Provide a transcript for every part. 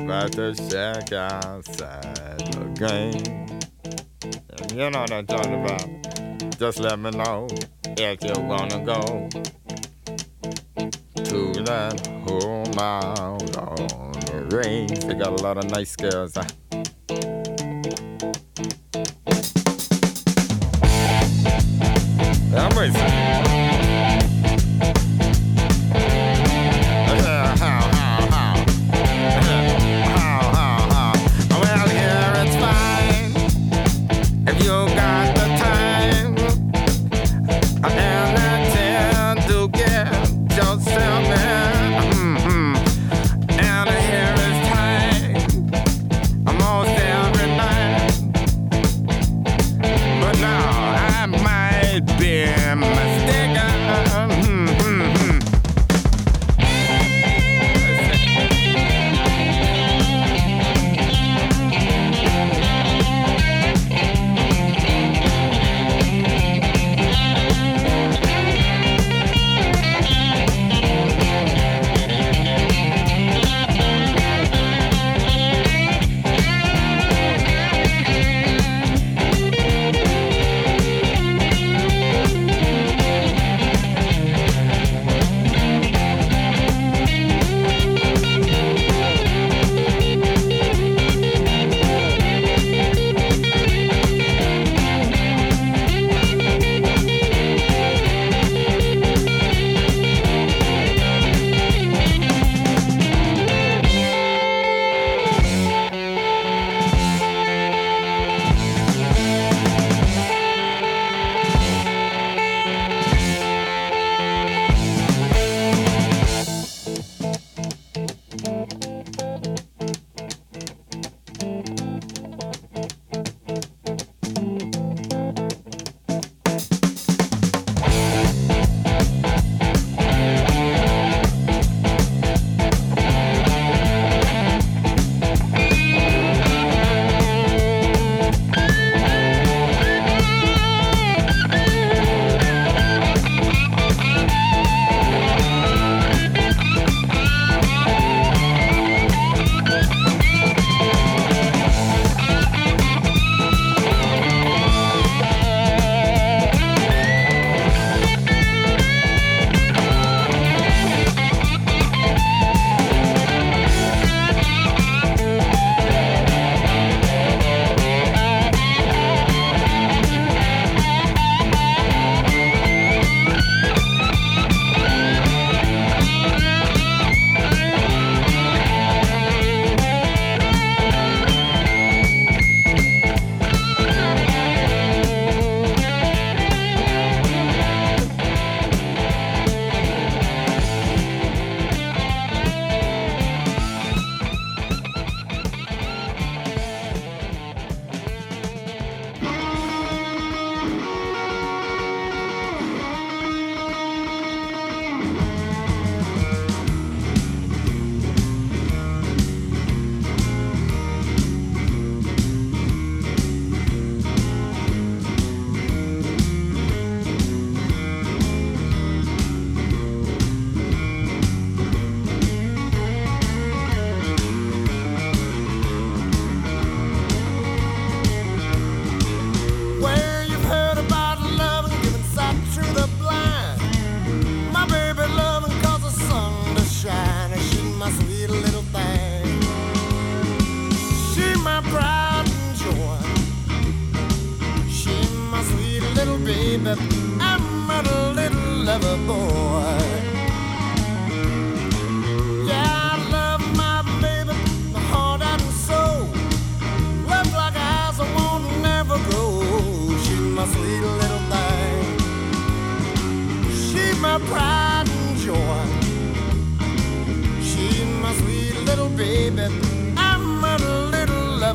about to shack outside the game. If you know what I'm talking about, just let me know if you wanna go to that whole mile on the range. They got a lot of nice girls.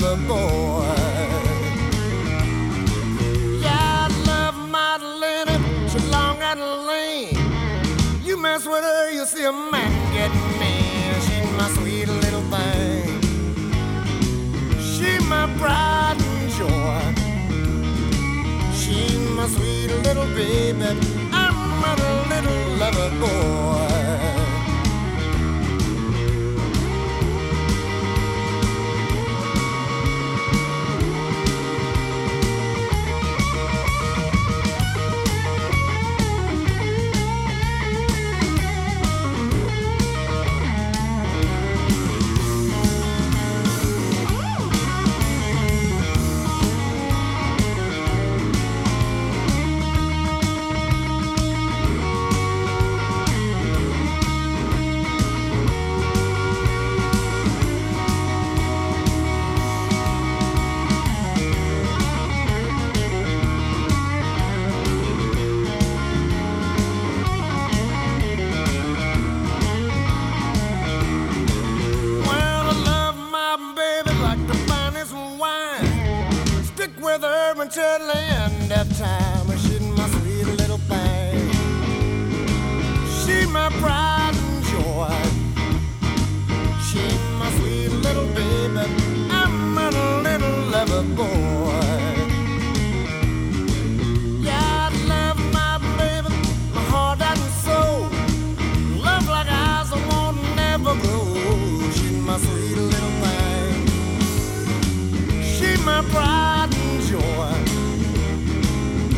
evermore. Yeah, I love my Lenny, she's long and lean. You mess with her, you'll see a man get mean. She's my sweet little thing. She's my pride and joy. She's my sweet little baby. I'm my little lover boy. Until the end of time, she's my sweet little thing. She's my pride and joy. She's my sweet little baby. I'm my little lover boy. Yeah, I love my baby, my heart and soul. Love like eyes that won't never grow. She's my sweet little thing. She's my pride.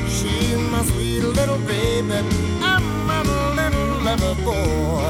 She's my sweet little baby. I'm my little lover boy.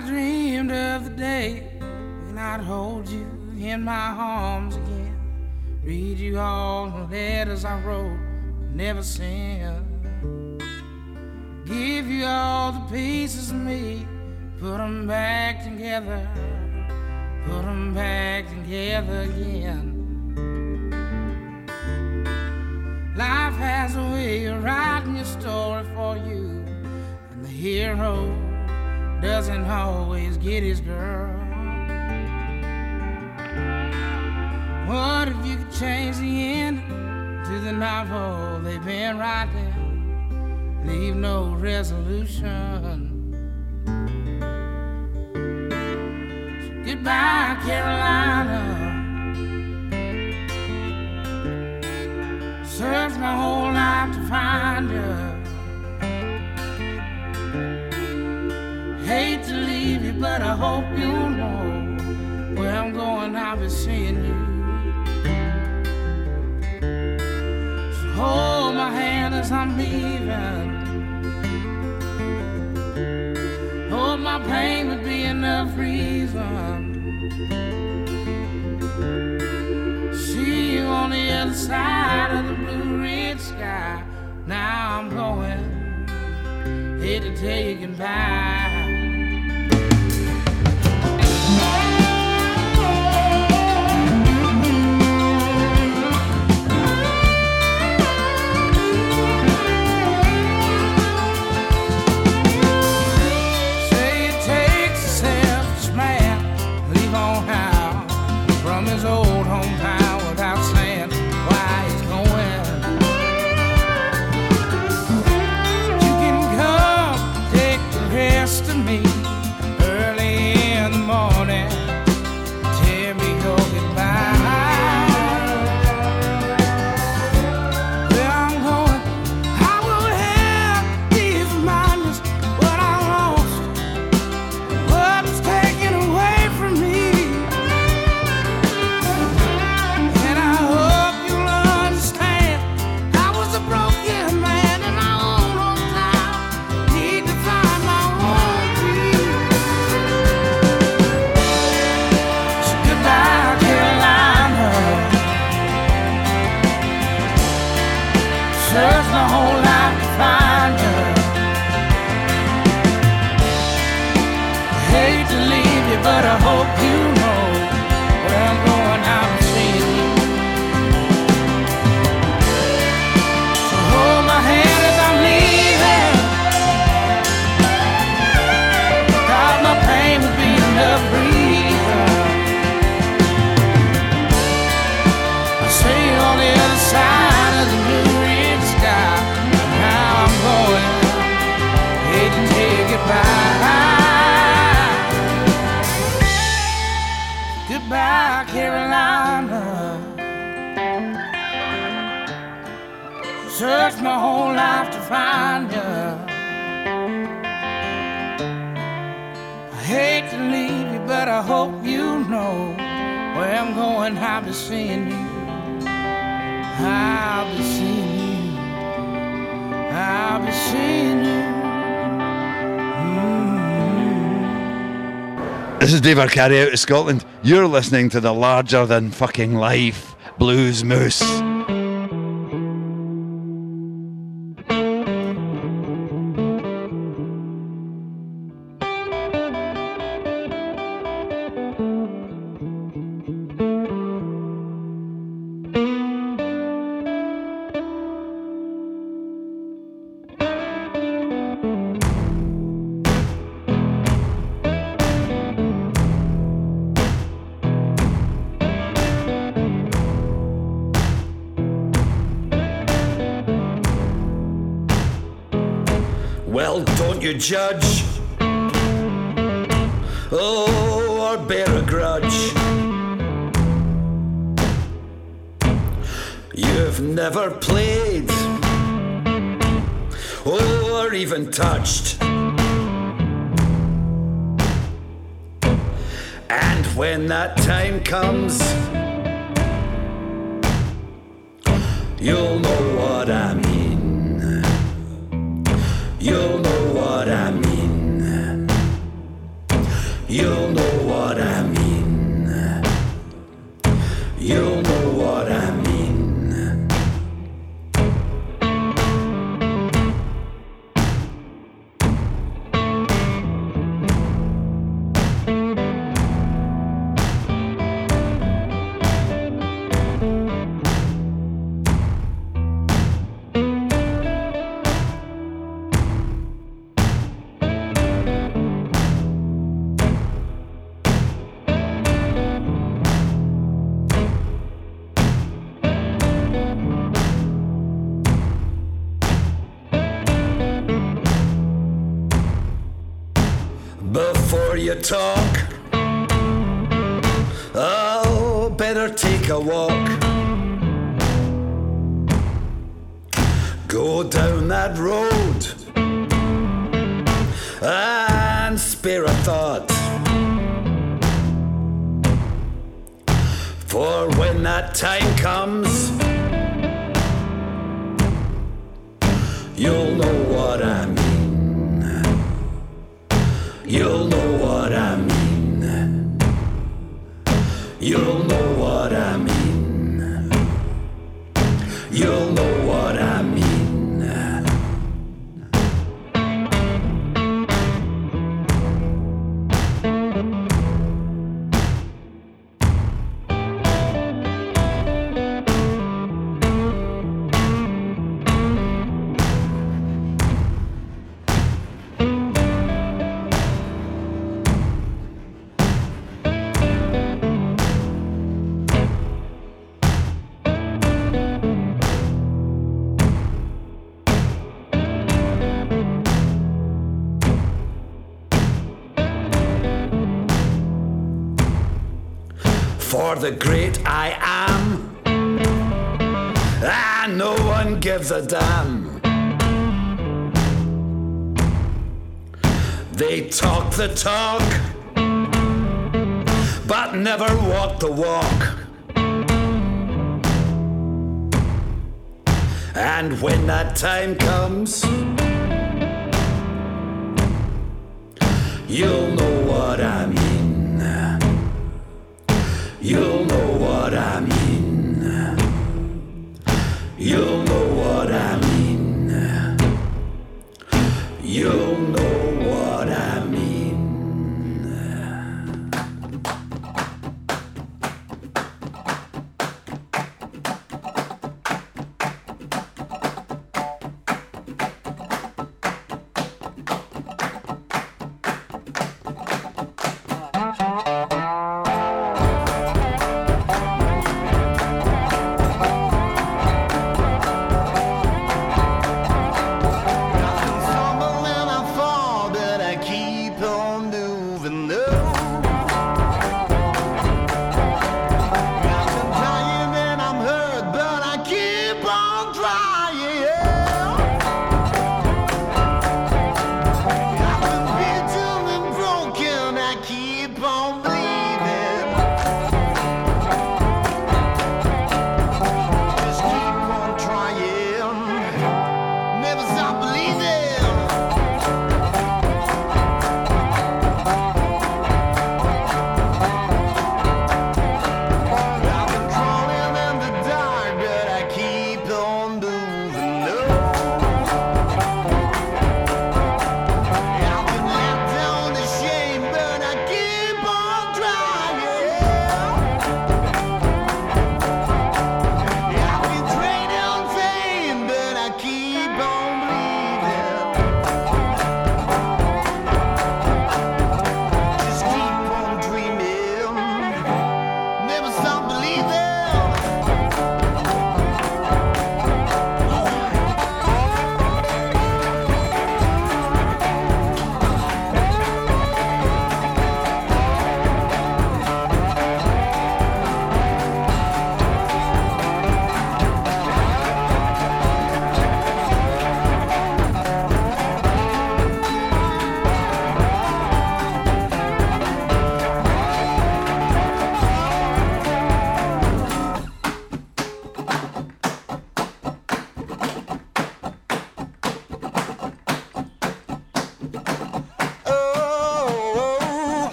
I dreamed of the day when I'd hold you in my arms again, read you all the letters I wrote, never sent, give you all the pieces of me, put them back together, put them back together again. Life has a way of writing your story for you, and the hero doesn't always get his girl. What if you could change the end to the novel they've been writing? Leave no resolution. So goodbye, Carolina. Searched my whole life to find her. Hate to leave you, but I hope you know where I'm going, I'll be seeing you. So hold my hand as I'm leaving. Oh, my pain would be enough reason. See you on the other side of the blue red sky. Now I'm going here to tell you goodbye. Searched my whole life to find her. I hate to leave you, but I hope you know where I'm going, I'll be seeing you. I'll be seeing you. I'll be seeing you. Mm-hmm. This is Dave Arcari out of Scotland. You're listening to the larger than fucking life Blues Moose. Judge, oh, or bear a grudge. You've never played, oh, or even touched. And when that time comes, you'll know what I mean. You'll know what I mean. talk. Oh, better take a walk. Go down that road and spare a thought for when that time comes. You'll know what I mean. You'll know what I mean. You'll know what I mean. You'll know what I mean. For the great I am, and no one gives a damn. They talk the talk, but never walk the walk. And when that time comes, you'll know what I mean. You'll know what I mean. You'll know what I mean. You'll know what I mean.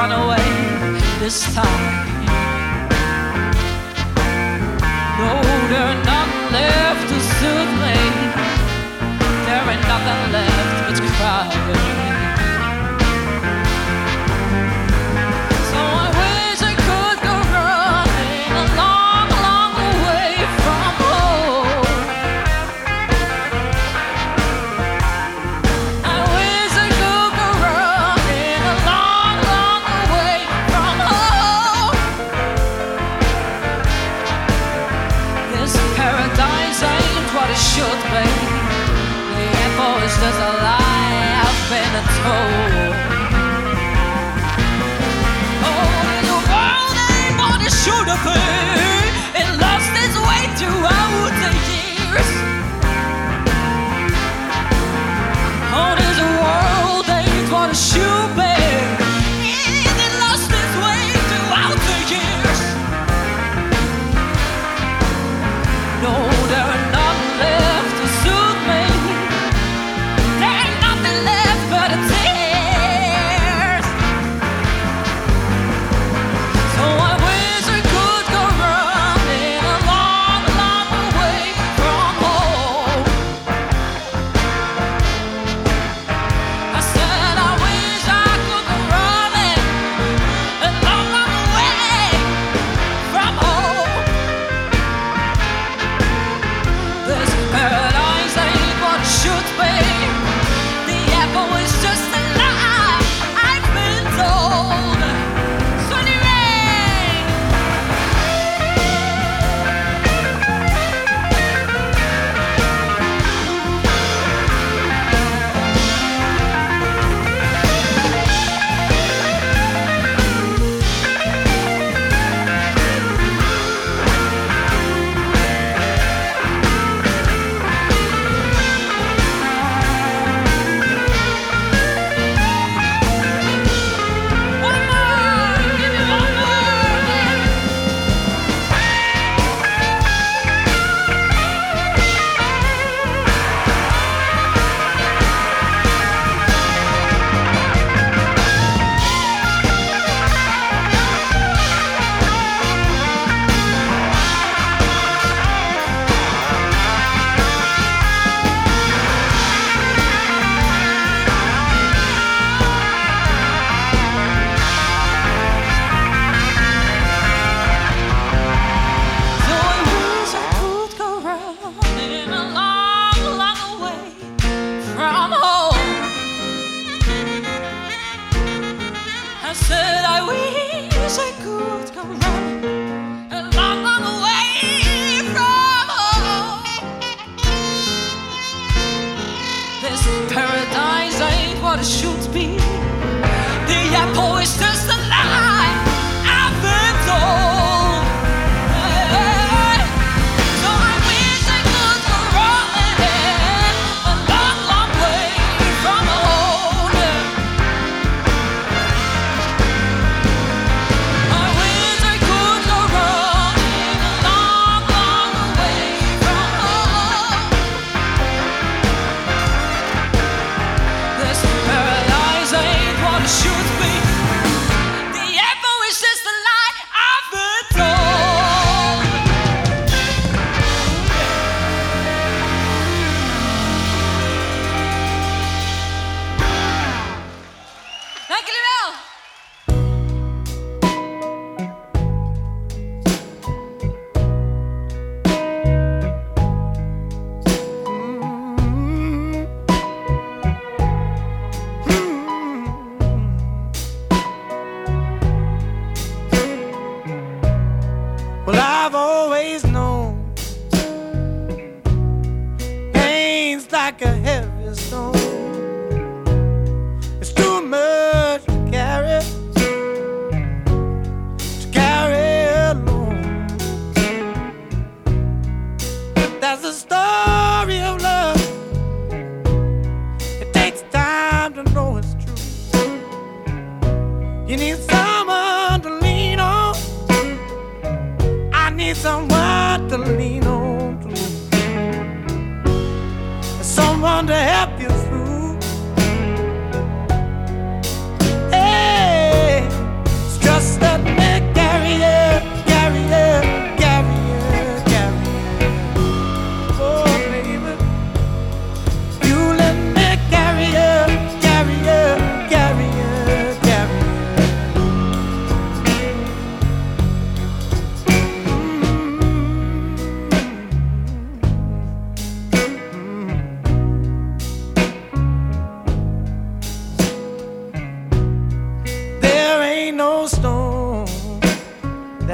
run away this time. No, there ain't nothing left to soothe me. There ain't nothing left but crying. So I wish I could go running a long, long way from home. I wish I could go running a long, long way from home. This paradise ain't what it should be. The apple is just a lie I've been told. Should have been. It lost its way throughout the years. Oh, there's a world that ain't what it should be. It lost its way throughout the years. No, there ain't nothing left to soothe me. There ain't nothing left but a tears. So I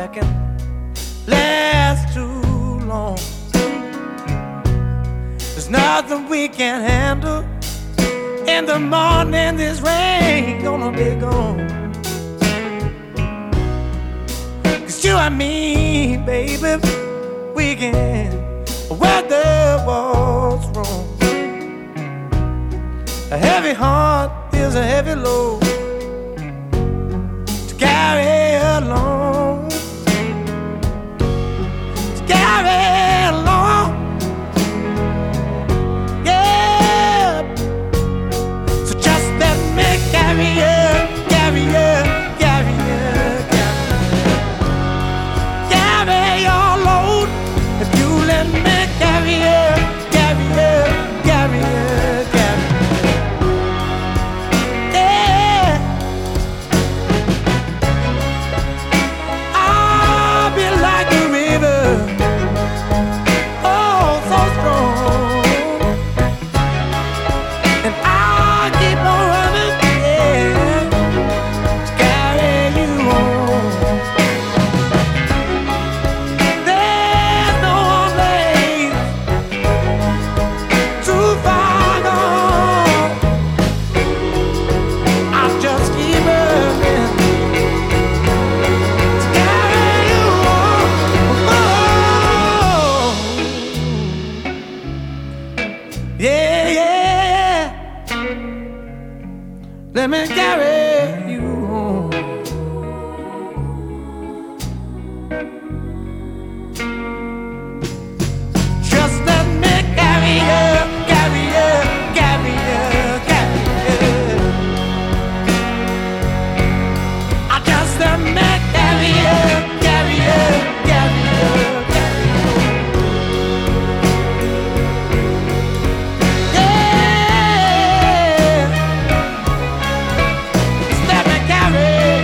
I can last too long. There's nothing we can handle. In the morning this rain gonna be gone. 'Cause you and me, baby, we can weather what's wrong. A heavy heart is a heavy load to carry along, to carry along, yeah. So just let me carry you, carry you, carry you, carry you, carry your load. If you let me carry you, carry you, carry you. Let me carry you home. Just let me carry you, carry you, carry you, carry you. I just let me carry you, carry you, carry you, carry you. Yeah. Let me carry.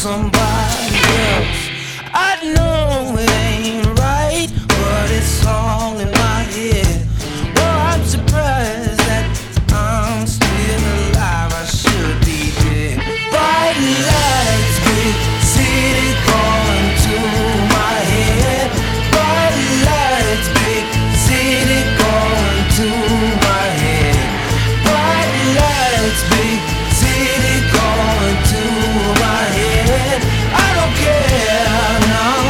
somebody else. I know it ain't right, but it's all in my head. Well, I'm surprised that I'm still alive. I should be dead. Bright lights, big city calling to my head. Bright lights, big city calling to my head. Bright lights, big city calling to my head. I don't care now,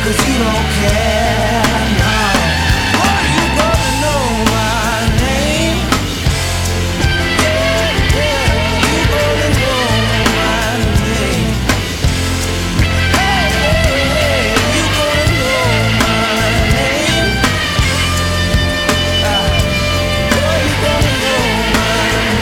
'cause you don't care now. Well, you gotta know my name. Yeah, yeah, you gotta know my name. Hey, hey, hey, you gotta know my name. Well, you gotta know my name. Hey, yeah, yeah, yeah, yeah. Hey, you gonna know my name.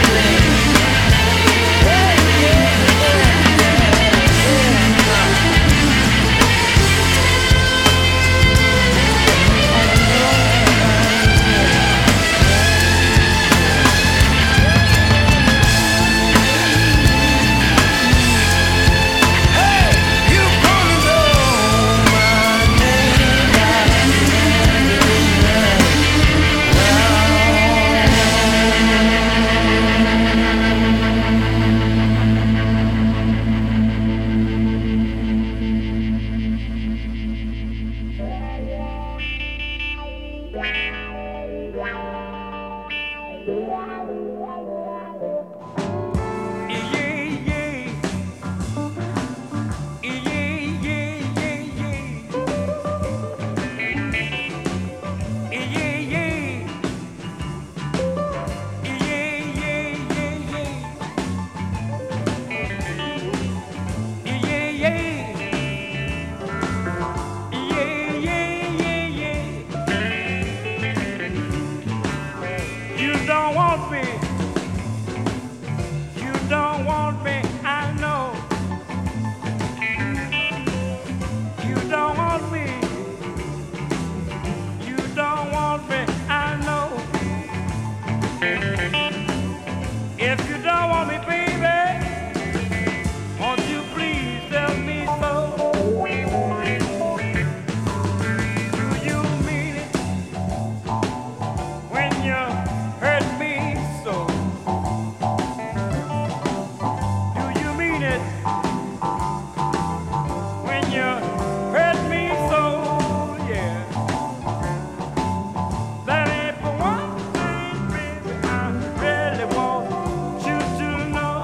You don't want me. You don't want me, I know. You don't want me. You don't want me, I know. If you don't want me, baby, won't you please tell me so? Do you mean it when you hurt me so? Do you mean it when you hurt me so? Yeah. That ain't for one thing, baby. I really want you to know.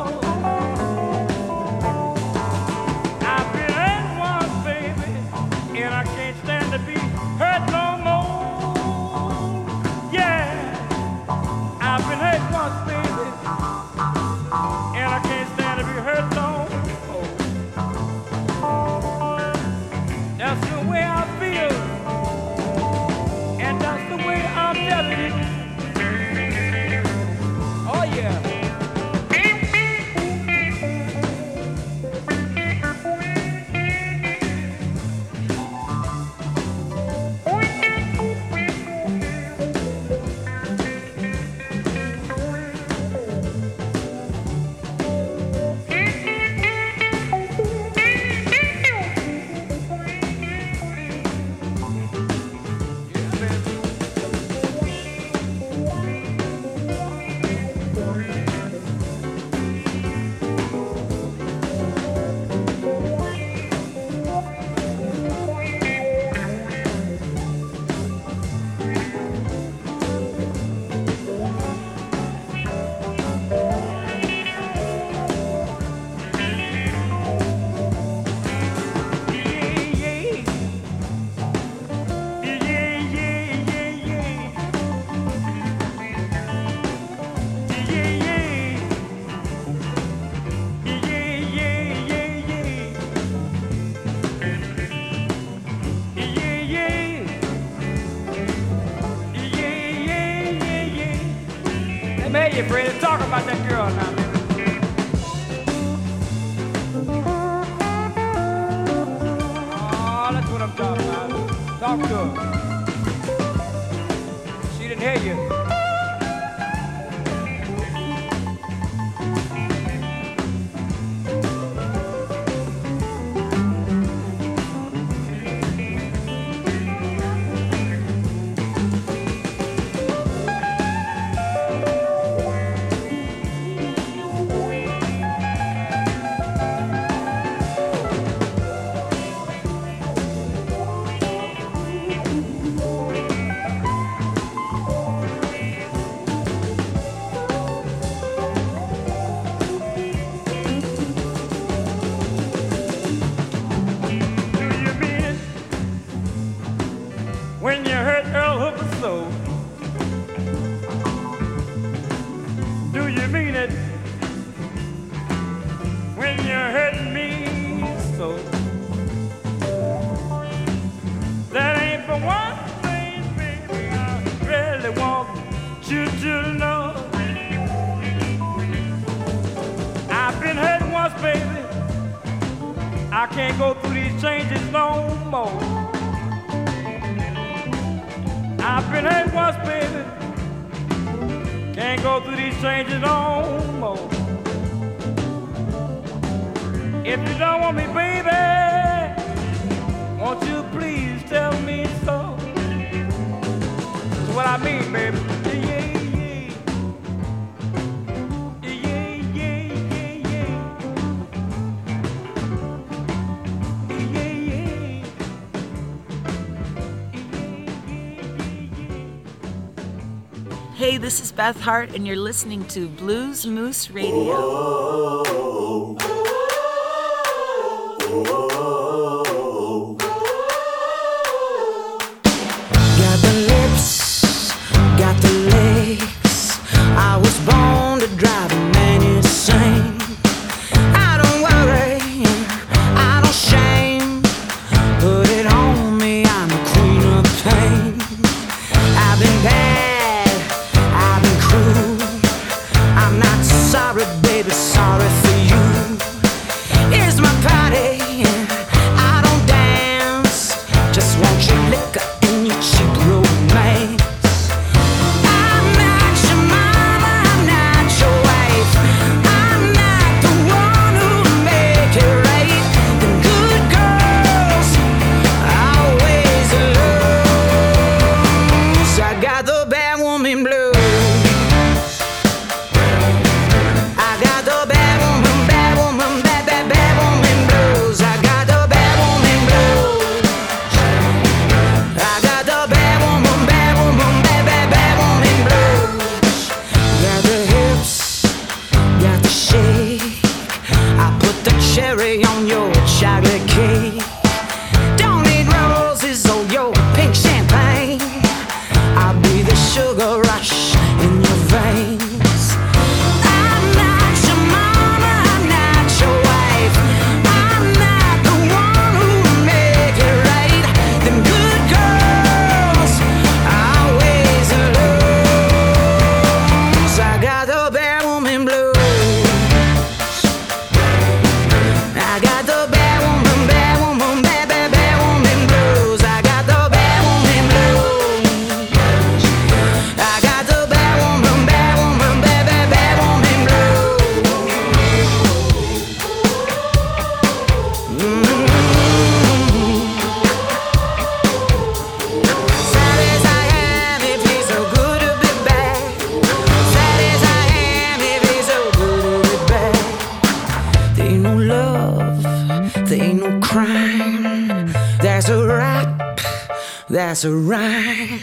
I've been in one, baby, and I can't stand to be hurt no more. Yeah, I've been hurt once, baby, and I can't stand to be hurt no more. That's the way I feel, and that's the way I'm telling you. Oh yeah. Hey, Brady, talk about that girl now, man. Oh, that's what I'm talking about. Talk to her. She didn't hear you. you to know I've been hurt once, baby. I can't go through these changes no more. I've been hurt once, baby. Can't go through these changes no more. If you don't want me, baby, won't you please tell me so? That's what I mean, baby. Hey, this is Beth Hart, and you're listening to Blues Moose Radio. Got the lips, got the legs. I was born to drive a man insane. I don't worry, I don't shame. Put it on me, I'm the queen of pain. I've been bad. I'm not sorry, baby, sorry for you. Here's my party, I don't dance. Just want your liquor and your cheap romance. I'm not your mom, I'm not your wife. I'm not the one who'll make it right. The good girls always lose. I got the bad woman blues. That's a rhyme.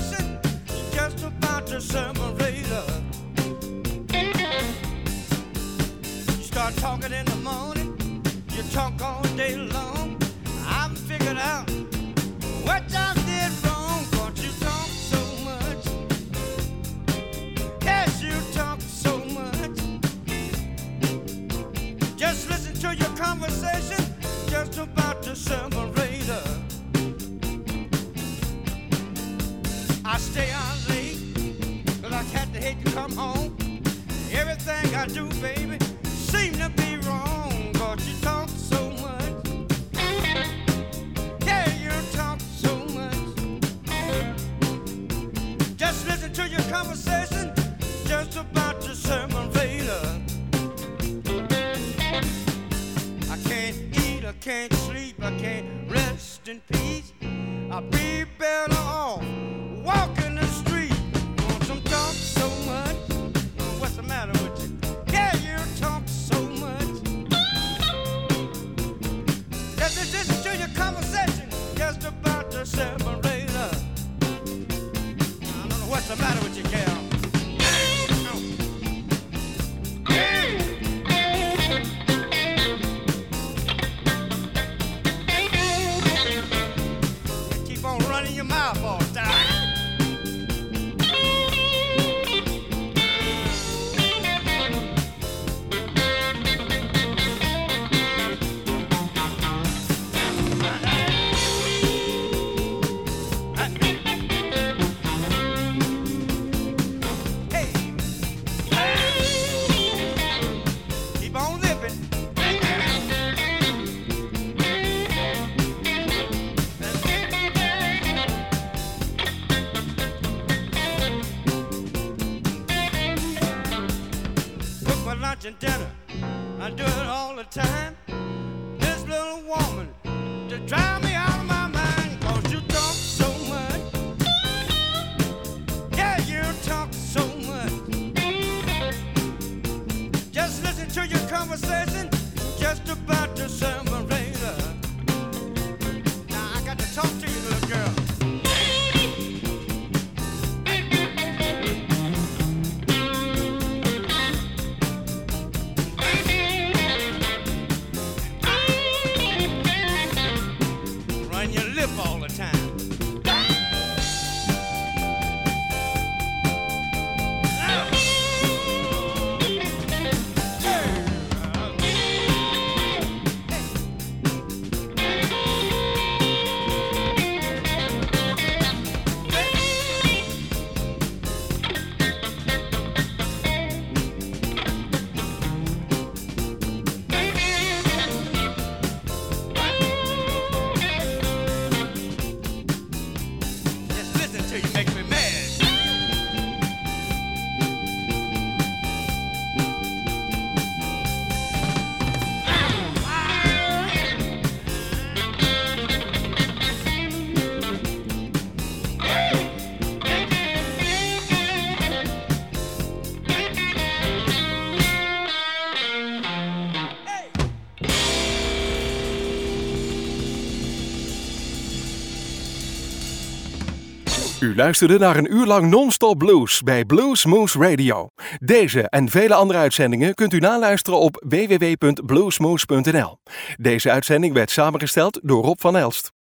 situation just about to separate us. You start talking in the morning, you talk all day long. I haven't figured out what I did wrong, but you talk so much. Yes, you talk so much. Just listen to your conversation, just about to separate us. I stay out late, but I had to hate to come home. Everything I do, baby, seem to be wrong. But you talk so much. Yeah, you talk so much. Just listen to your conversation, just about your sermon later. I can't eat, I can't sleep, I can't rest in peace. I'll be better off walking the street. Want some talk so much? What's the matter with you? Yeah, you talk so much. Just listen to your conversation, just about to separate us. I don't know what's the matter with you, girl. Keep on running your mouth all the time. And dinner, I do it all the time. This little woman to drive me out of my mind. Cause you talk so much. Yeah, you talk so much. Just listen to your conversation, just about the separator. Now I got to talk to you, little girl. U luisterde naar een uur lang non-stop blues bij Blues Moose Radio. Deze en vele andere uitzendingen kunt u naluisteren op www.bluesmoose.nl. Deze uitzending werd samengesteld door Rob van Elst.